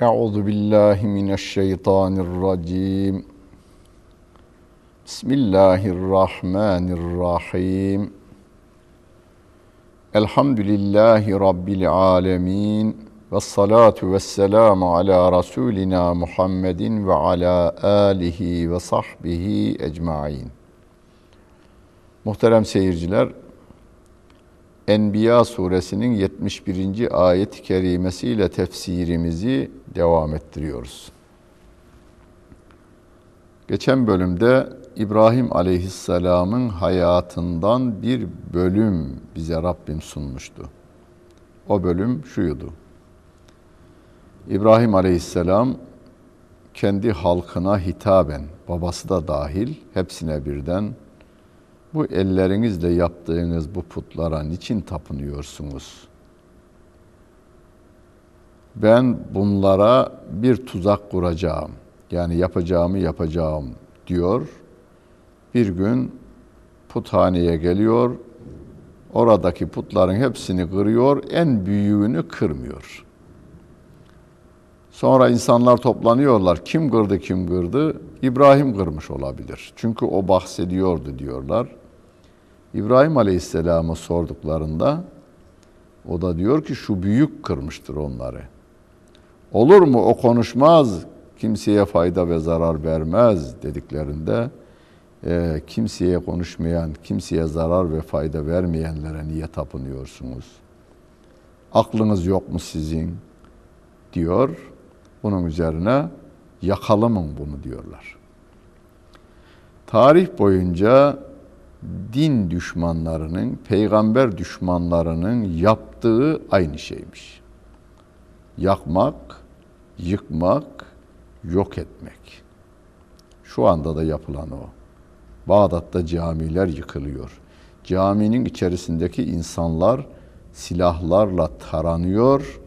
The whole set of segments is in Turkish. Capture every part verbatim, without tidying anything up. Euzu billahi mineşşeytanirracim. Bismillahirrahmanirrahim. Elhamdülillahi rabbil âlemin ve salatu vesselamu ala rasulina Muhammedin ve ala alihi ve sahbihi ecmaîn. Muhterem seyirciler, Enbiya Suresinin yetmiş birinci ayet-i kerimesiyle tefsirimizi devam ettiriyoruz. Geçen bölümde İbrahim Aleyhisselam'ın hayatından bir bölüm bize Rabbim sunmuştu. O bölüm şuydu: İbrahim Aleyhisselam kendi halkına hitaben, babası da dahil hepsine birden, bu ellerinizle yaptığınız bu putlara niçin tapınıyorsunuz? Ben bunlara bir tuzak kuracağım. Yani yapacağımı yapacağım diyor. Bir gün puthaneye geliyor. Oradaki putların hepsini kırıyor. En büyüğünü kırmıyor. Sonra insanlar toplanıyorlar. Kim kırdı, kim kırdı? İbrahim kırmış olabilir. Çünkü o bahsediyordu diyorlar. İbrahim Aleyhisselam'a sorduklarında o da diyor ki şu büyük kırmıştır onları. Olur mu, o konuşmaz, kimseye fayda ve zarar vermez dediklerinde e, kimseye konuşmayan, kimseye zarar ve fayda vermeyenlere niye tapınıyorsunuz? Aklınız yok mu sizin? Diyor. Bunun üzerine yakalımın bunu diyorlar. Tarih boyunca din düşmanlarının, peygamber düşmanlarının yaptığı aynı şeymiş. Yakmak, yıkmak, yok etmek. Şu anda da yapılan o. Bağdat'ta camiler yıkılıyor. Caminin içerisindeki insanlar silahlarla taranıyor.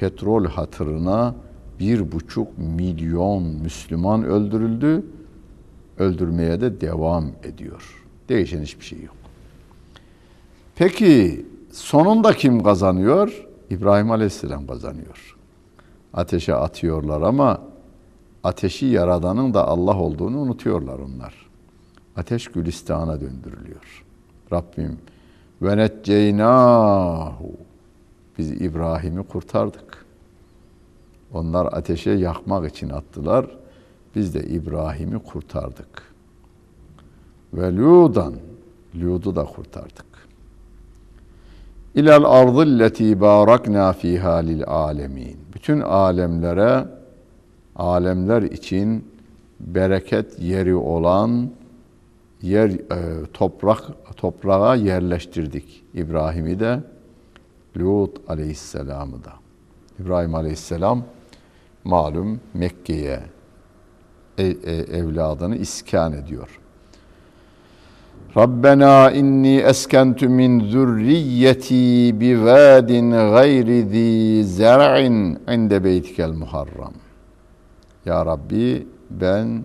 Petrol hatırına bir buçuk milyon Müslüman öldürüldü. Öldürmeye de devam ediyor. Değişen hiçbir şey yok. Peki sonunda kim kazanıyor? İbrahim Aleyhisselam kazanıyor. Ateşe atıyorlar ama ateşi yaradanın da Allah olduğunu unutuyorlar onlar. Ateş Gülistan'a döndürülüyor. Rabbim ve netceynâhu, biz İbrahim'i kurtardık. Onlar ateşe yakmak için attılar. Biz de İbrahim'i kurtardık. Ve Lût'an, Lût'u da kurtardık. İlel ardilleti barakna fiha lil âlemin. Bütün alemlere, alemler için bereket yeri olan yer, toprak toprağa yerleştirdik İbrahim'i de, Lût Aleyhisselam'ı da. İbrahim Aleyhisselam malum Mekke'ye evladını iskan ediyor. Rabbena inni eskentu min zürriyeti bi vadin gayri zi zer'in inde beytikel muharram. Ya Rabbi, ben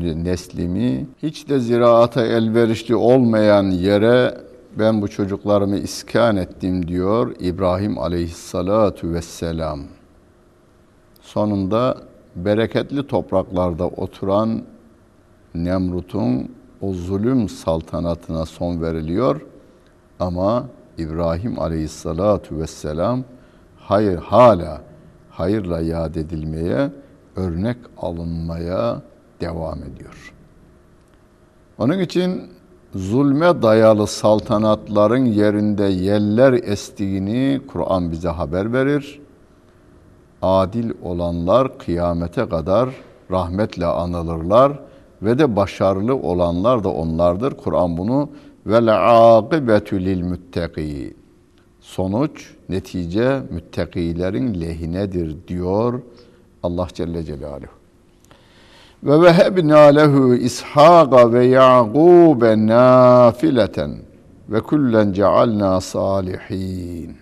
neslimi hiç de ziraata elverişli olmayan yere ben bu çocuklarımı iskan ettim diyor İbrahim Aleyhissalatu vesselam. Sonunda bereketli topraklarda oturan Nemrut'un o zulüm saltanatına son veriliyor. Ama İbrahim Aleyhissalatu vesselam hayır, hala hayırla yad edilmeye, örnek alınmaya devam ediyor. Onun için zulme dayalı saltanatların yerinde yeller estiğini Kur'an bize haber verir. Adil olanlar kıyamete kadar rahmetle anılırlar ve de başarılı olanlar da onlardır. Kur'an bunu "Vel-âkıbetü lil-müttekî", sonuç, netice müttekilerin lehinedir diyor Allah Celle Celaluhu. Ve vehebna lehu İshaka ve Yakube nafileten ve kullen cealna salihin.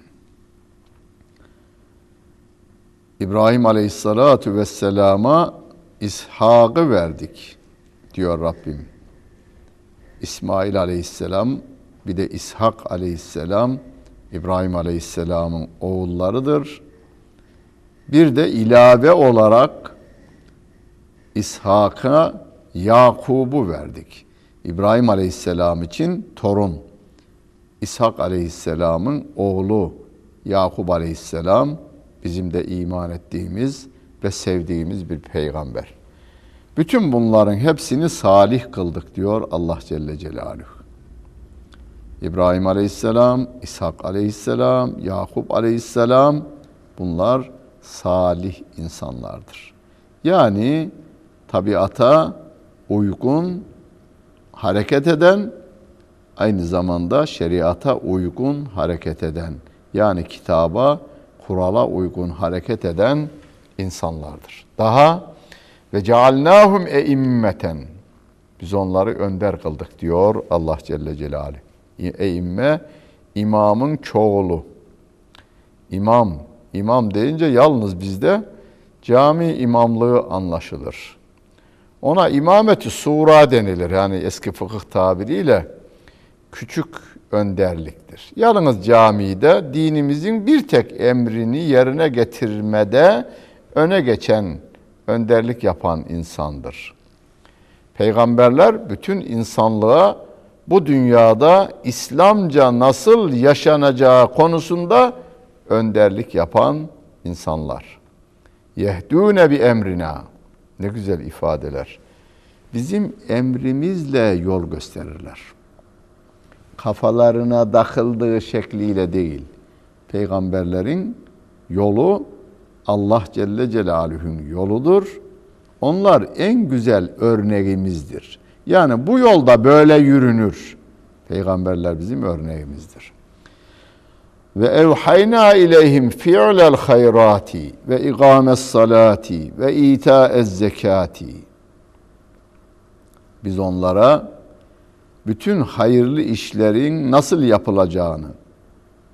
İbrahim Aleyhissalatu vesselama İshak'ı verdik diyor Rabbim. İsmail Aleyhisselam bir de İshak Aleyhisselam İbrahim Aleyhisselam'ın oğullarıdır. Bir de ilave olarak İshak'a Yakub'u verdik. İbrahim Aleyhisselam için torun, İshak Aleyhisselam'ın oğlu Yakub Aleyhisselam, bizim de iman ettiğimiz ve sevdiğimiz bir peygamber. Bütün bunların hepsini salih kıldık diyor Allah Celle Celaluhu. İbrahim Aleyhisselam, İshak Aleyhisselam, Yakub Aleyhisselam, bunlar salih insanlardır. Yani tabiata uygun hareket eden, aynı zamanda şeriata uygun hareket eden, yani kitaba, kurala uygun hareket eden insanlardır. Daha ve cealnâhum eimmeten, biz onları önder kıldık diyor Allah Celle Celaluhu. Eimme, imamın çoğulu. İmam, imam deyince yalnız bizde cami imamlığı anlaşılır. Ona imameti sura denilir. Yani eski fıkıh tabiriyle küçük önderliktir. Yalnız camide dinimizin bir tek emrini yerine getirmede öne geçen, önderlik yapan insandır. Peygamberler bütün insanlığa bu dünyada İslamca nasıl yaşanacağı konusunda önderlik yapan insanlar. Yehdûne bi emrina. Ne güzel ifadeler. Bizim emrimizle yol gösterirler. Kafalarına takıldığı şekliyle değil. Peygamberlerin yolu Allah Celle Celaluhu'nun yoludur. Onlar en güzel örneğimizdir. Yani bu yolda böyle yürünür. Peygamberler bizim örneğimizdir. Ve evhayna ileyhim fi'lel hayrati ve ikames salati ve ita'ez zekati. Biz onlara bütün hayırlı işlerin nasıl yapılacağını,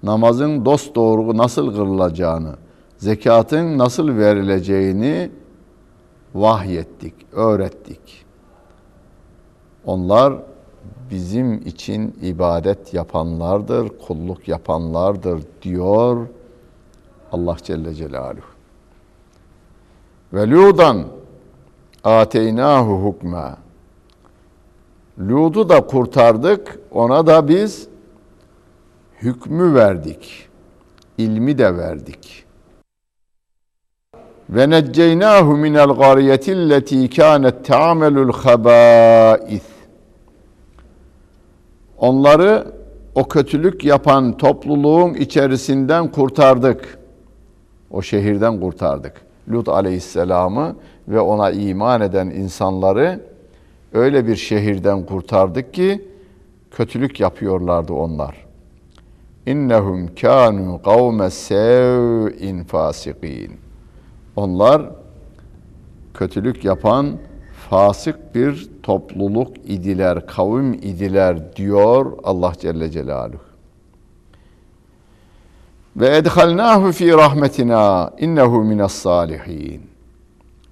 namazın dosdoğru nasıl kılınacağını, zekatın nasıl verileceğini vahyettik, öğrettik. Onlar bizim için ibadet yapanlardır, kulluk yapanlardır diyor Allah Celle Celaluhu. Ve Lût'an âteynâhu hukmâ. Lût'u da kurtardık, ona da biz hükmü verdik, ilmi de verdik. Ve necceynâhu minel gâriyetilletî kânet te'amelul habâith. Onları o kötülük yapan topluluğun içerisinden kurtardık. O şehirden kurtardık. Lût Aleyhisselam'ı ve ona iman eden insanları öyle bir şehirden kurtardık ki kötülük yapıyorlardı onlar. İnnehum kânû kavme sev'in fâsikîn. Onlar kötülük yapan fasık bir topluluk idiler, kavim idiler diyor Allah Celle Celaluhu. Ve edhalnâhu fî rahmetinâ innehu minas sâlihîn.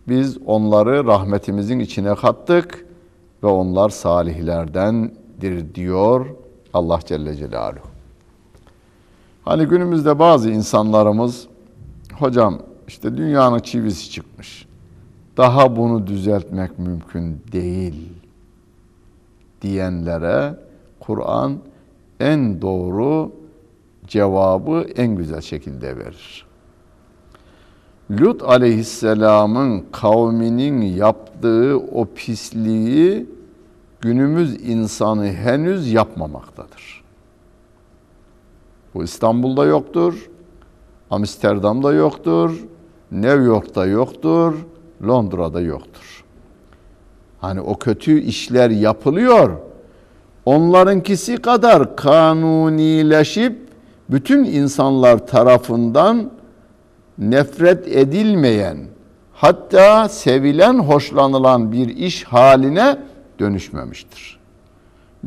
Biz onları rahmetimizin içine kattık ve onlar salihlerdendir diyor Allah Celle Celaluhu. Hani günümüzde bazı insanlarımız, hocam işte dünyanın çivisi çıkmış, daha bunu düzeltmek mümkün değil diyenlere Kur'an en doğru cevabı en güzel şekilde verir. Lût Aleyhisselam'ın kavminin yaptığı o pisliği günümüz insanı henüz yapmamaktadır. Bu İstanbul'da yoktur, Amsterdam'da yoktur, New York'ta yoktur, Londra'da yoktur. Hani o kötü işler yapılıyor, onlarınkisi kadar kanunileşip bütün insanlar tarafından nefret edilmeyen, hatta sevilen, hoşlanılan bir iş haline dönüşmemiştir.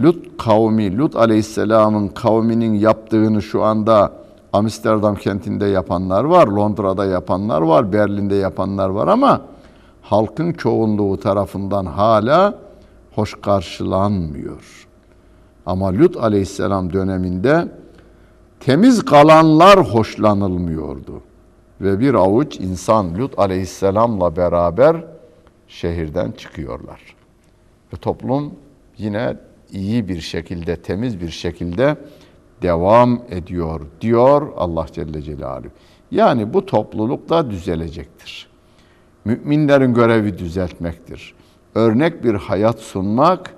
Lût kavmi, Lût Aleyhisselam'ın kavminin yaptığını şu anda Amsterdam kentinde yapanlar var, Londra'da yapanlar var, Berlin'de yapanlar var ama halkın çoğunluğu tarafından hala hoş karşılanmıyor. Ama Lût Aleyhisselam döneminde temiz kalanlar hoşlanılmıyordu. ve bir avuç insan Lût Aleyhisselam'la beraber şehirden çıkıyorlar. Ve toplum yine iyi bir şekilde, temiz bir şekilde devam ediyor diyor Allah Celle Celaluhu. Yani bu topluluk da düzelecektir. Müminlerin görevi düzeltmektir. Örnek bir hayat sunmak,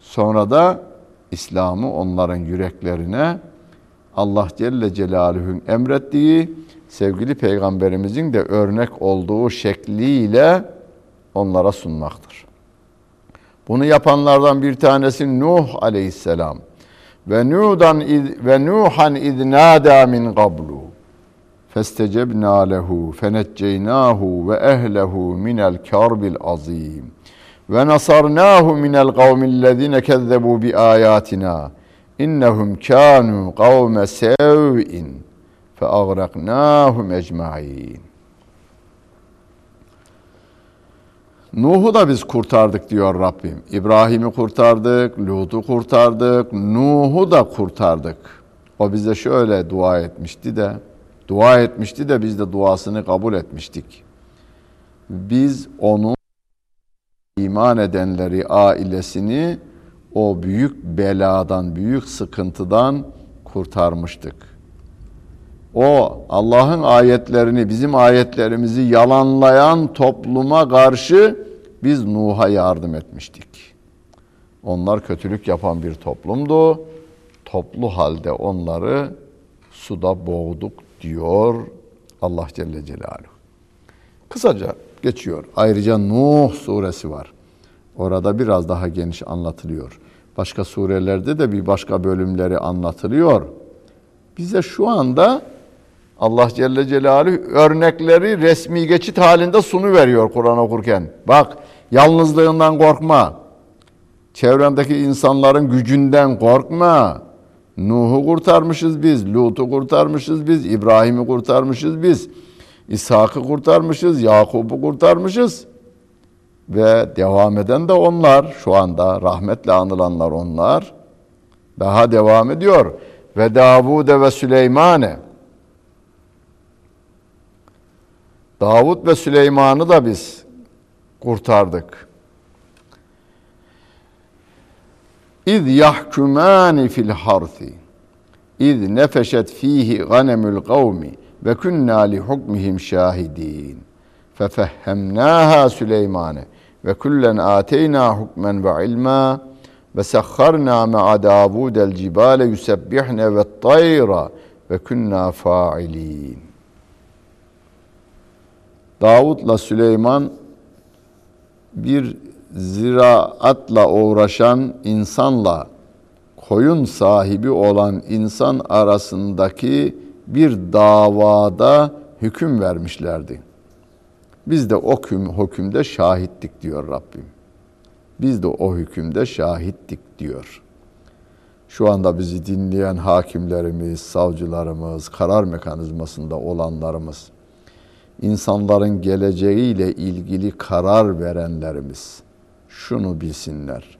sonra da İslam'ı onların yüreklerine Allah Celle Celaluhu'nun emrettiği, sevgili Peygamberimizin de örnek olduğu şekliyle onlara sunmaktır. Bunu yapanlardan bir tanesi Nuh Aleyhisselam. Ve Nuh'dan ve Nuhan iznada min qablu festecebna lehu feneceynahu ve ehlehu minel karbil azim ve nasarnahu minel kavmillezine kezzebu bi ayatina innahum kanu kavme sev'in fe agraqnahum ecmaîn. Nuh'u da biz kurtardık diyor Rabbim. İbrahim'i kurtardık, Lut'u kurtardık, Nuh'u da kurtardık. O bize şöyle dua etmişti de, dua etmişti de biz de duasını kabul etmiştik. Biz onun iman edenleri, ailesini o büyük beladan, büyük sıkıntıdan kurtarmıştık. O Allah'ın ayetlerini, bizim ayetlerimizi yalanlayan topluma karşı biz Nuh'a yardım etmiştik. Onlar kötülük yapan bir toplumdu. Toplu halde onları suda boğduk diyor Allah Celle Celaluhu. Kısaca geçiyor. Ayrıca Nuh suresi var. Orada biraz daha geniş anlatılıyor. Başka surelerde de bir başka bölümleri anlatılıyor. Bize şu anda Allah Celle Celaluhu örnekleri resmi geçit halinde sunuveriyor Kur'an okurken. Bak, yalnızlığından korkma. Çevrendeki insanların gücünden korkma. Nuh'u kurtarmışız biz, Lut'u kurtarmışız biz, İbrahim'i kurtarmışız biz, İshak'ı kurtarmışız, Yakub'u kurtarmışız. Ve devam eden de onlar, şu anda rahmetle anılanlar onlar. Daha devam ediyor. Ve Davud'e ve Süleyman'e. Davud ve Süleyman'ı da biz kurtardık. İz yahkumani fil harthi. İz nefeşet fihi ganemul kavmi ve kunna li hukmihim şahidin. Fefehhemnaha Süleyman'e ve kullen ateyna hukmen ve ilma. Ve sahharna ma'a Davud'el cibale yusebbihne ve tayra ve kunna fa'ilin. Davud'la Süleyman bir ziraatla uğraşan insanla koyun sahibi olan insan arasındaki bir davada hüküm vermişlerdi. Biz de o hükümde şahittik diyor Rabbim. Biz de o hükümde şahittik diyor. Şu anda bizi dinleyen hakimlerimiz, savcılarımız, karar mekanizmasında olanlarımız, insanların geleceğiyle ilgili karar verenlerimiz şunu bilsinler.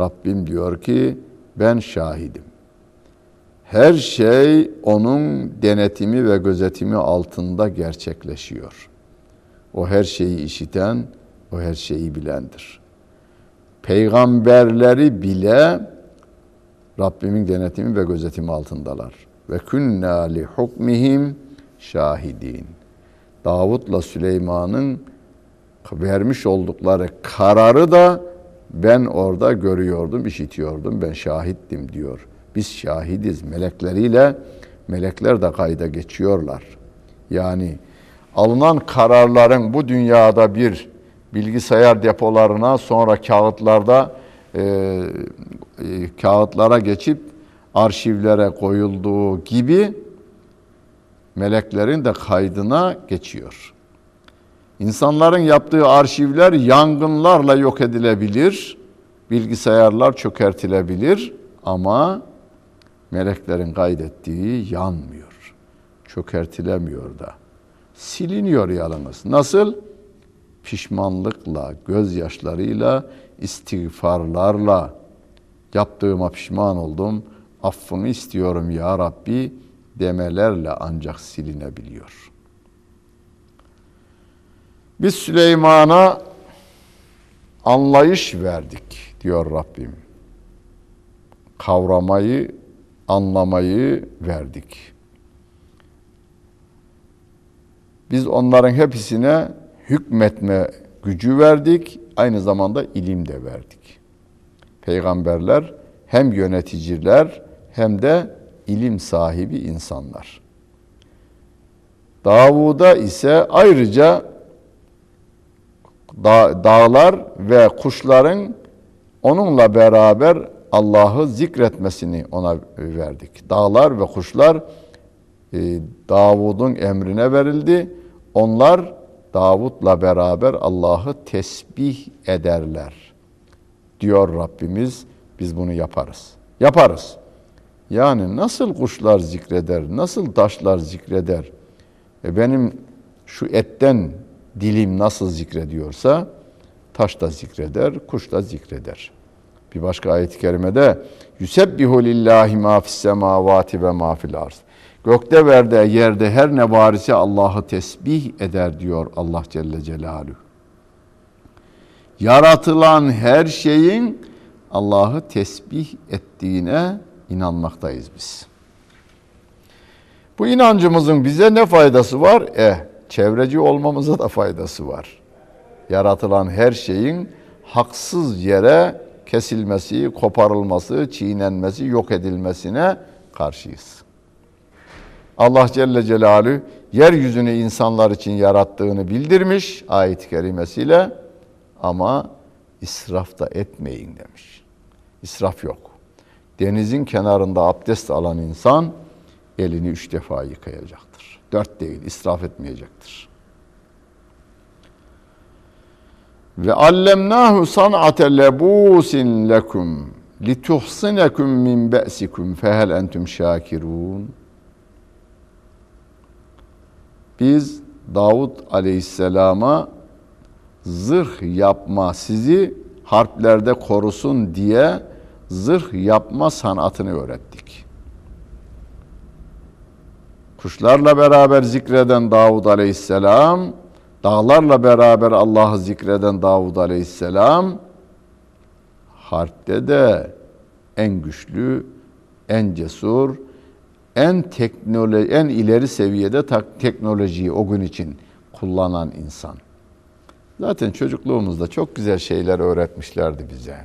Rabbim diyor ki ben şahidim. Her şey onun denetimi ve gözetimi altında gerçekleşiyor. O her şeyi işiten, o her şeyi bilendir. Peygamberleri bile Rabbimin denetimi ve gözetimi altındalar. Ve künnâ li hukmihim şahidin. Davud'la Süleyman'ın vermiş oldukları kararı da ben orada görüyordum, işitiyordum, ben şahittim diyor. Biz şahidiz melekleriyle, melekler de kayda geçiyorlar. Yani alınan kararların bu dünyada bir bilgisayar depolarına, sonra kağıtlarda e, e, kağıtlara geçip arşivlere koyulduğu gibi meleklerin de kaydına geçiyor. İnsanların yaptığı arşivler yangınlarla yok edilebilir, bilgisayarlar çökertilebilir ama meleklerin kaydettiği yanmıyor, çökertilemiyor da. Siliniyor yalnız. Nasıl? Pişmanlıkla, gözyaşlarıyla, istiğfarlarla yaptığıma pişman oldum, affını istiyorum ya Rabbi demelerle ancak silinebiliyor. Biz Süleyman'a anlayış verdik diyor Rabbim. Kavramayı, anlamayı verdik. Biz onların hepsine hükmetme gücü verdik, aynı zamanda ilim de verdik. Peygamberler hem yöneticiler hem de ilim sahibi insanlar. Davud'a ise ayrıca dağlar ve kuşların onunla beraber Allah'ı zikretmesini ona verdik. Dağlar ve kuşlar Davud'un emrine verildi. Onlar Davud'la beraber Allah'ı tesbih ederler diyor Rabbimiz. Biz bunu yaparız. Yaparız. Yani nasıl kuşlar zikreder, nasıl taşlar zikreder? E benim şu etten dilim nasıl zikrediyorsa taş da zikreder, kuş da zikreder. Bir başka ayet-i kerimede "Yusebbihu lillahi ma fis semavati ve ma fil arz." Gökte verde, yerde her ne var ise Allah'ı tesbih eder diyor Allah Celle Celaluhu. Yaratılan her şeyin Allah'ı tesbih ettiğine inanmaktayız biz. Bu inancımızın bize ne faydası var? Eh, çevreci olmamıza da faydası var. Yaratılan her şeyin haksız yere kesilmesi, koparılması, çiğnenmesi, yok edilmesine karşıyız. Allah Celle Celaluhu yeryüzünü insanlar için yarattığını bildirmiş ayet-i kerimesiyle, ama israf da etmeyin demiş. İsraf yok. Denizin kenarında abdest alan insan elini üç defa yıkayacaktır. Dört değil, israf etmeyecektir. Ve allemnahu san'ate lebusin lekum lituhsinekum min be'sikum fehel entum şakirun. Biz Davud Aleyhisselam'a zırh yapma, sizi harplerde korusun diye zırh yapma sanatını öğrettik. Kuşlarla beraber zikreden Davud Aleyhisselam, dağlarla beraber Allah'ı zikreden Davud Aleyhisselam, harpte de en güçlü, en cesur, en teknoloji, en ileri seviyede teknolojiyi o gün için kullanan insan. Zaten çocukluğumuzda çok güzel şeyler öğretmişlerdi bize.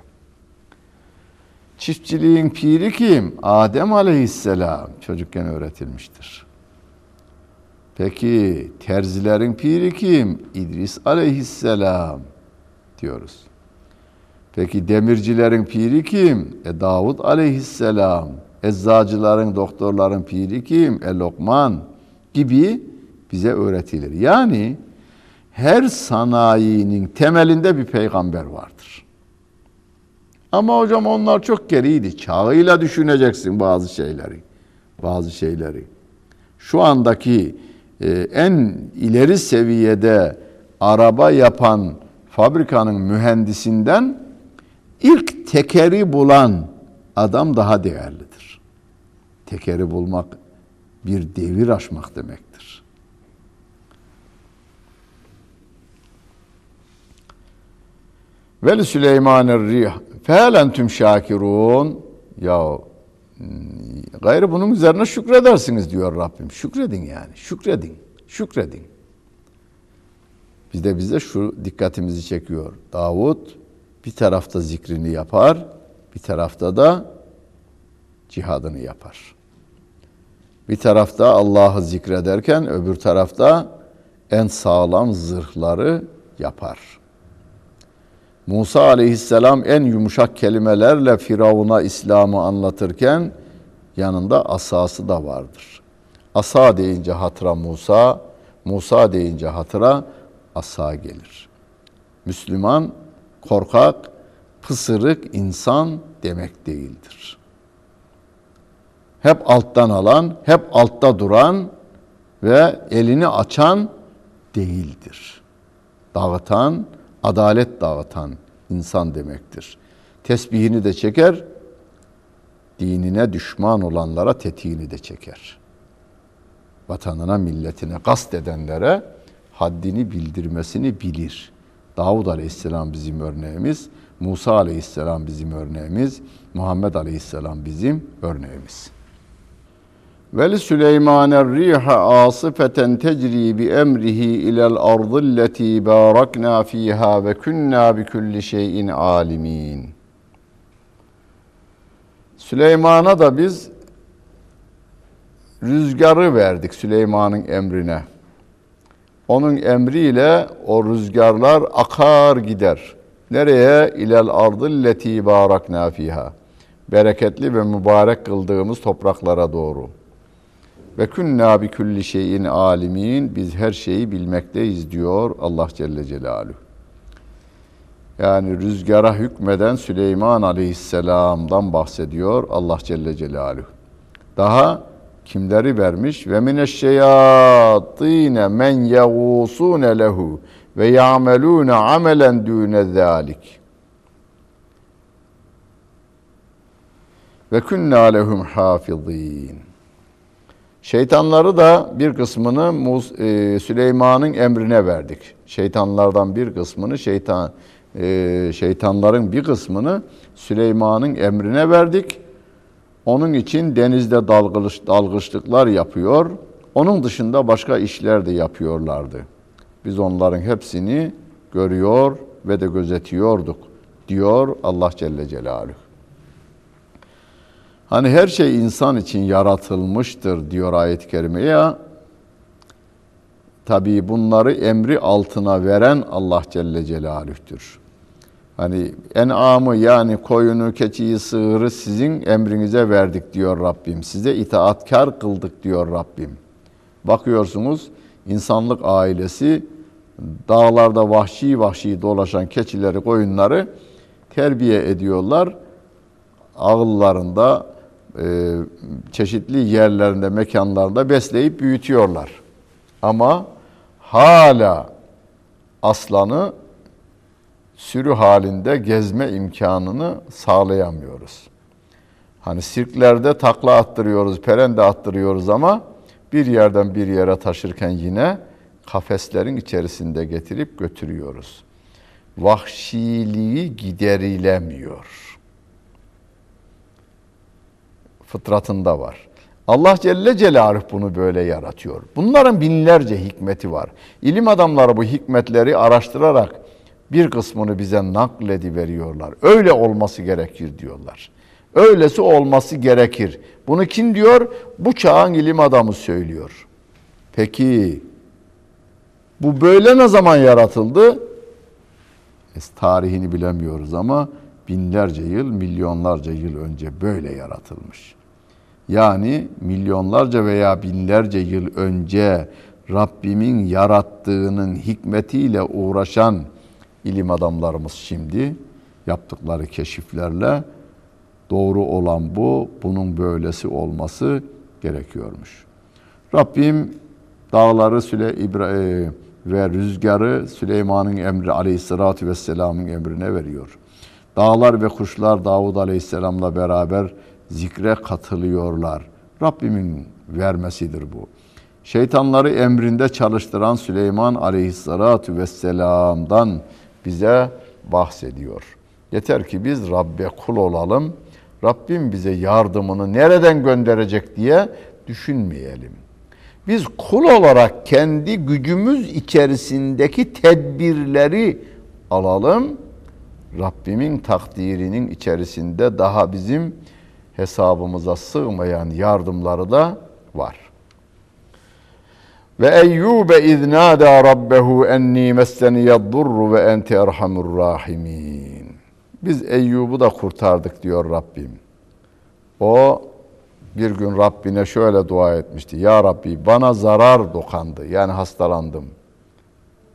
Çiftçiliğin piri kim? Adem Aleyhisselam çocukken öğretilmiştir. Peki terzilerin piri kim? İdris Aleyhisselam diyoruz. Peki demircilerin piri kim? E Davud Aleyhisselam. Eczacıların, doktorların piri kim? E Lokman gibi bize öğretilir. Yani her sanayinin temelinde bir peygamber vardır. Ama hocam onlar çok geriydi. Çağıyla düşüneceksin bazı şeyleri. Bazı şeyleri. Şu andaki en ileri seviyede araba yapan fabrikanın mühendisinden ilk tekeri bulan adam daha değerlidir. Tekeri bulmak bir devir aşmak demektir. Ve Süleyman'er-Rih fehelen tüm şakirun. Ya gayrı bunun üzerine şükredersiniz diyor Rabbim. Şükredin yani. Şükredin. Şükredin. Biz de bize şu dikkatimizi çekiyor. Davud bir tarafta zikrini yapar, bir tarafta da cihadını yapar. Bir tarafta Allah'ı zikrederken öbür tarafta en sağlam zırhları yapar. Musa Aleyhisselam en yumuşak kelimelerle Firavun'a İslam'ı anlatırken yanında asası da vardır. Asa deyince hatıra Musa, Musa deyince hatıra asa gelir. Müslüman korkak, pısırık insan demek değildir. Hep alttan alan, hep altta duran ve elini açan değildir. Dağıtan, adalet dağıtan insan demektir. Tesbihini de çeker, dinine düşman olanlara tetiğini de çeker. Vatanına, milletine kast edenlere haddini bildirmesini bilir. Davud Aleyhisselam bizim örneğimiz, Musa Aleyhisselam bizim örneğimiz, Muhammed Aleyhisselam bizim örneğimiz. Ve Süleyman'er riha asifeten tecri bi emrihi ila'l ardillati barakna fiha ve kunna bi kulli şey'in alimin. Süleyman'a da biz rüzgarı verdik, Süleyman'ın emrine. Onun emriyle o rüzgarlar akar gider. Nereye? İlel ardilleti barakna fiha. Bereketli ve mübarek kıldığımız topraklara doğru. Ve künnâ bi külli şeyin âlimîn. Biz her şeyi bilmekteyiz diyor Allah Celle Celaluhu. Yani rüzgara hükmeden Süleyman Aleyhisselam'dan bahsediyor Allah Celle Celaluhu. Daha kimleri vermiş? Ve mineşşeyâtîne men yegûsûne lehu ve ya'melûne amelen dûne zâlik. Ve künnâ lehum hâfizîn. Şeytanları da bir kısmını Süleyman'ın emrine verdik. Şeytanlardan bir kısmını, şeytan şeytanların bir kısmını Süleyman'ın emrine verdik. Onun için denizde dalgıç, dalgıçlıklar yapıyor. Onun dışında başka işler de yapıyorlardı. Biz onların hepsini görüyor ve de gözetiyorduk diyor Allah Celle Celaluhu. Hani her şey insan için yaratılmıştır diyor ayet-i kerimeye ya. Tabii bunları emri altına veren Allah Celle Celaluhu'dur. Hani en'amı yani koyunu, keçiyi, sığırı sizin emrinize verdik diyor Rabbim. Size itaatkar kıldık diyor Rabbim. Bakıyorsunuz insanlık ailesi dağlarda vahşi vahşi dolaşan keçileri, koyunları terbiye ediyorlar. Ağıllarında, çeşitli yerlerinde, mekanlarda besleyip büyütüyorlar. Ama hala aslanı sürü halinde gezme imkanını sağlayamıyoruz. Hani sirklerde takla attırıyoruz, perende attırıyoruz ama bir yerden bir yere taşırken yine kafeslerin içerisinde getirip götürüyoruz. Vahşiliği giderilemiyor. Fıtratında var. Allah Celle Celaluhu bunu böyle yaratıyor. Bunların binlerce hikmeti var. İlim adamları bu hikmetleri araştırarak bir kısmını bize naklediveriyorlar. Öyle olması gerekir diyorlar. Öylesi olması gerekir. Bunu kim diyor? Bu çağın ilim adamı söylüyor. Peki bu böyle ne zaman yaratıldı? Biz tarihini bilemiyoruz ama binlerce yıl, milyonlarca yıl önce böyle yaratılmış. Yani milyonlarca veya binlerce yıl önce Rabbimin yarattığının hikmetiyle uğraşan ilim adamlarımız şimdi yaptıkları keşiflerle doğru olan bu, bunun böylesi olması gerekiyormuş. Rabbim dağları Süle İbrahim ve rüzgarı Süleyman'ın emri Aleyhisselatü Vesselam'ın emrine veriyor. Dağlar ve kuşlar Davud Aleyhisselam'la beraber zikre katılıyorlar. Rabbimin vermesidir bu. Şeytanları emrinde çalıştıran Süleyman Aleyhisselatü Vesselam'dan bize bahsediyor. Yeter ki biz Rabbe kul olalım. Rabbim bize yardımını nereden gönderecek diye düşünmeyelim. Biz kul olarak kendi gücümüz içerisindeki tedbirleri alalım. Rabbimin takdirinin içerisinde daha bizim hesabımıza sığmayan yardımları da var. Ve Eyyûbe iznâdâ rabbehu ennî messeniyed-durru ve ente erhamurrahimîn. Biz Eyyub'u da kurtardık diyor Rabbim. O bir gün Rabbine şöyle dua etmişti. Ya Rabbi bana zarar dokundu. Yani hastalandım.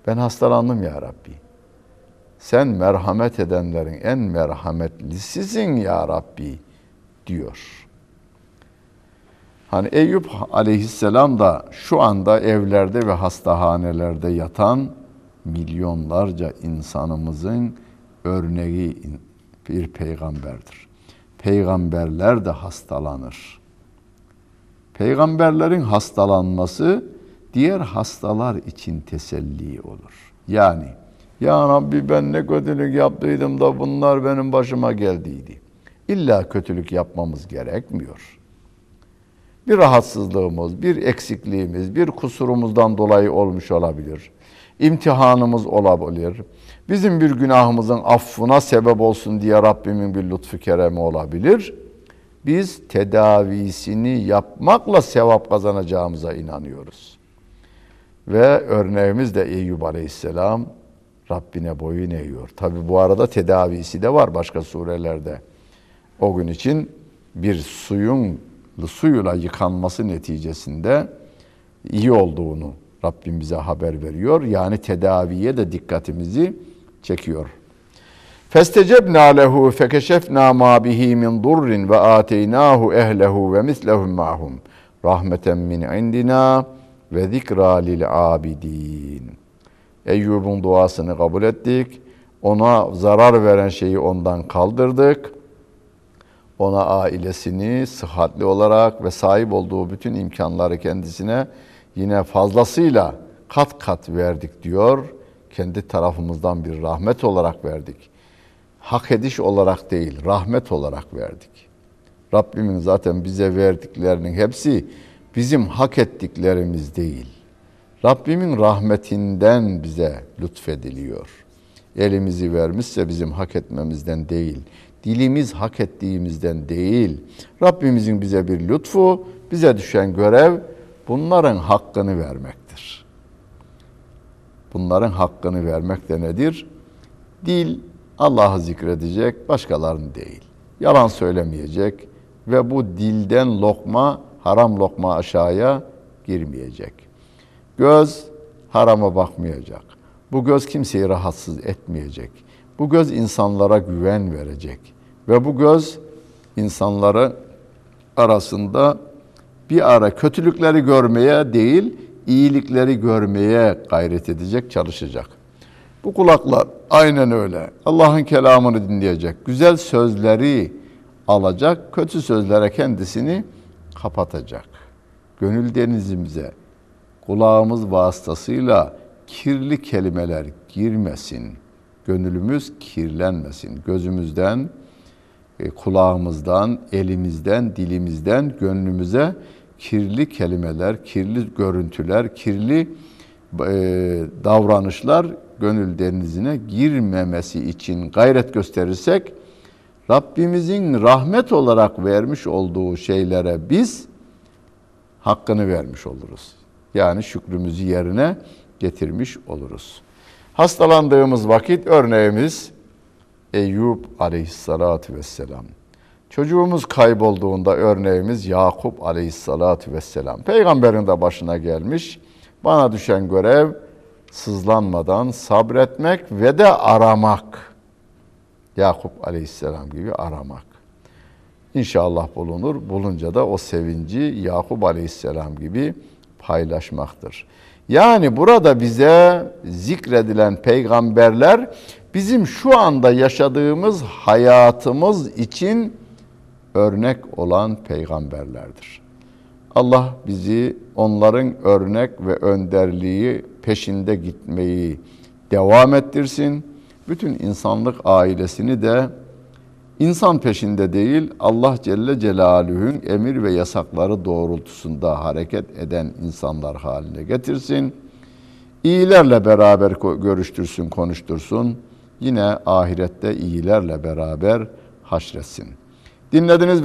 Ben hastalandım ya Rabbi. Sen merhamet edenlerin en merhametlisisin ya Rabbi diyor. Hani Eyyub Aleyhisselam da şu anda evlerde ve hastahanelerde yatan milyonlarca insanımızın örneği bir peygamberdir. Peygamberler de hastalanır. Peygamberlerin hastalanması diğer hastalar için teselli olur. Yani ya Rabbi ben ne kötülük yaptıydım da bunlar benim başıma geldiydi. İlla kötülük yapmamız gerekmiyor. Bir rahatsızlığımız, bir eksikliğimiz, bir kusurumuzdan dolayı olmuş olabilir. İmtihanımız olabilir. Bizim bir günahımızın affına sebep olsun diye Rabbimin bir lütfu keremi olabilir. Biz tedavisini yapmakla sevap kazanacağımıza inanıyoruz. Ve örneğimiz de Eyyub Aleyhisselam Rabbine boyun eğiyor. Tabi bu arada tedavisi de var başka surelerde. O gün için bir suyun suyla yıkanması neticesinde iyi olduğunu Rabbim bize haber veriyor. Yani tedaviye de dikkatimizi çekiyor. فَاسْتَجَبْنَا لَهُ فَكَشَفْنَا مَا بِهِ مِنْ ضُرٍّ وَآتَيْنَاهُ أَهْلَهُ وَمِثْلَهُمْ مَعْهُمْ رَحْمَةً مِنْ عِنْدِنَا وَذِكْرَى لِلْعَابِدِينَ. Eyyub'un duasını kabul ettik. Ona zarar veren şeyi ondan kaldırdık. Ona ailesini sıhhatli olarak ve sahip olduğu bütün imkanları kendisine yine fazlasıyla kat kat verdik diyor. Kendi tarafımızdan bir rahmet olarak verdik. Hak ediş olarak değil, rahmet olarak verdik. Rabbimin zaten bize verdiklerinin hepsi bizim hak ettiklerimiz değil. Rabbimin rahmetinden bize lütfediliyor. Elimizi vermişse bizim hak etmemizden değil, dilimiz hak ettiğimizden değil. Rabbimizin bize bir lütfu, bize düşen görev bunların hakkını vermektir. Bunların hakkını vermek de nedir? Dil Allah'ı zikredecek, başkalarını değil. Yalan söylemeyecek ve bu dilden lokma, haram lokma aşağıya girmeyecek. Göz harama bakmayacak. Bu göz kimseyi rahatsız etmeyecek. Bu göz insanlara güven verecek. Ve bu göz insanları arasında bir ara kötülükleri görmeye değil, iyilikleri görmeye gayret edecek, çalışacak. Bu kulaklar aynen öyle. Allah'ın kelamını dinleyecek. Güzel sözleri alacak, kötü sözlere kendisini kapatacak. Gönül denizimize kulağımız vasıtasıyla kirli kelimeler girmesin. Gönlümüz kirlenmesin. Gözümüzden, kulağımızdan, elimizden, dilimizden gönlümüze kirli kelimeler, kirli görüntüler, kirli davranışlar gönül denizine girmemesi için gayret gösterirsek, Rabbimizin rahmet olarak vermiş olduğu şeylere biz hakkını vermiş oluruz. Yani şükrümüzü yerine getirmiş oluruz. Hastalandığımız vakit örneğimiz Eyyub Aleyhisselatü Vesselam. Çocuğumuz kaybolduğunda örneğimiz Yakub Aleyhisselatü Vesselam. Peygamberin de başına gelmiş. Bana düşen görev sızlanmadan sabretmek ve de aramak. Yakub Aleyhisselam gibi aramak. İnşallah bulunur. Bulunca da o sevinci Yakub Aleyhisselam gibi paylaşmaktır. Yani burada bize zikredilen peygamberler bizim şu anda yaşadığımız hayatımız için örnek olan peygamberlerdir. Allah bizi onların örnek ve önderliği peşinde gitmeyi devam ettirsin. Bütün insanlık ailesini de insan peşinde değil, Allah Celle Celaluhu'nun emir ve yasakları doğrultusunda hareket eden insanlar haline getirsin. İyilerle beraber görüştürsün, konuştursun. Yine ahirette iyilerle beraber haşretsin. Dinlediniz.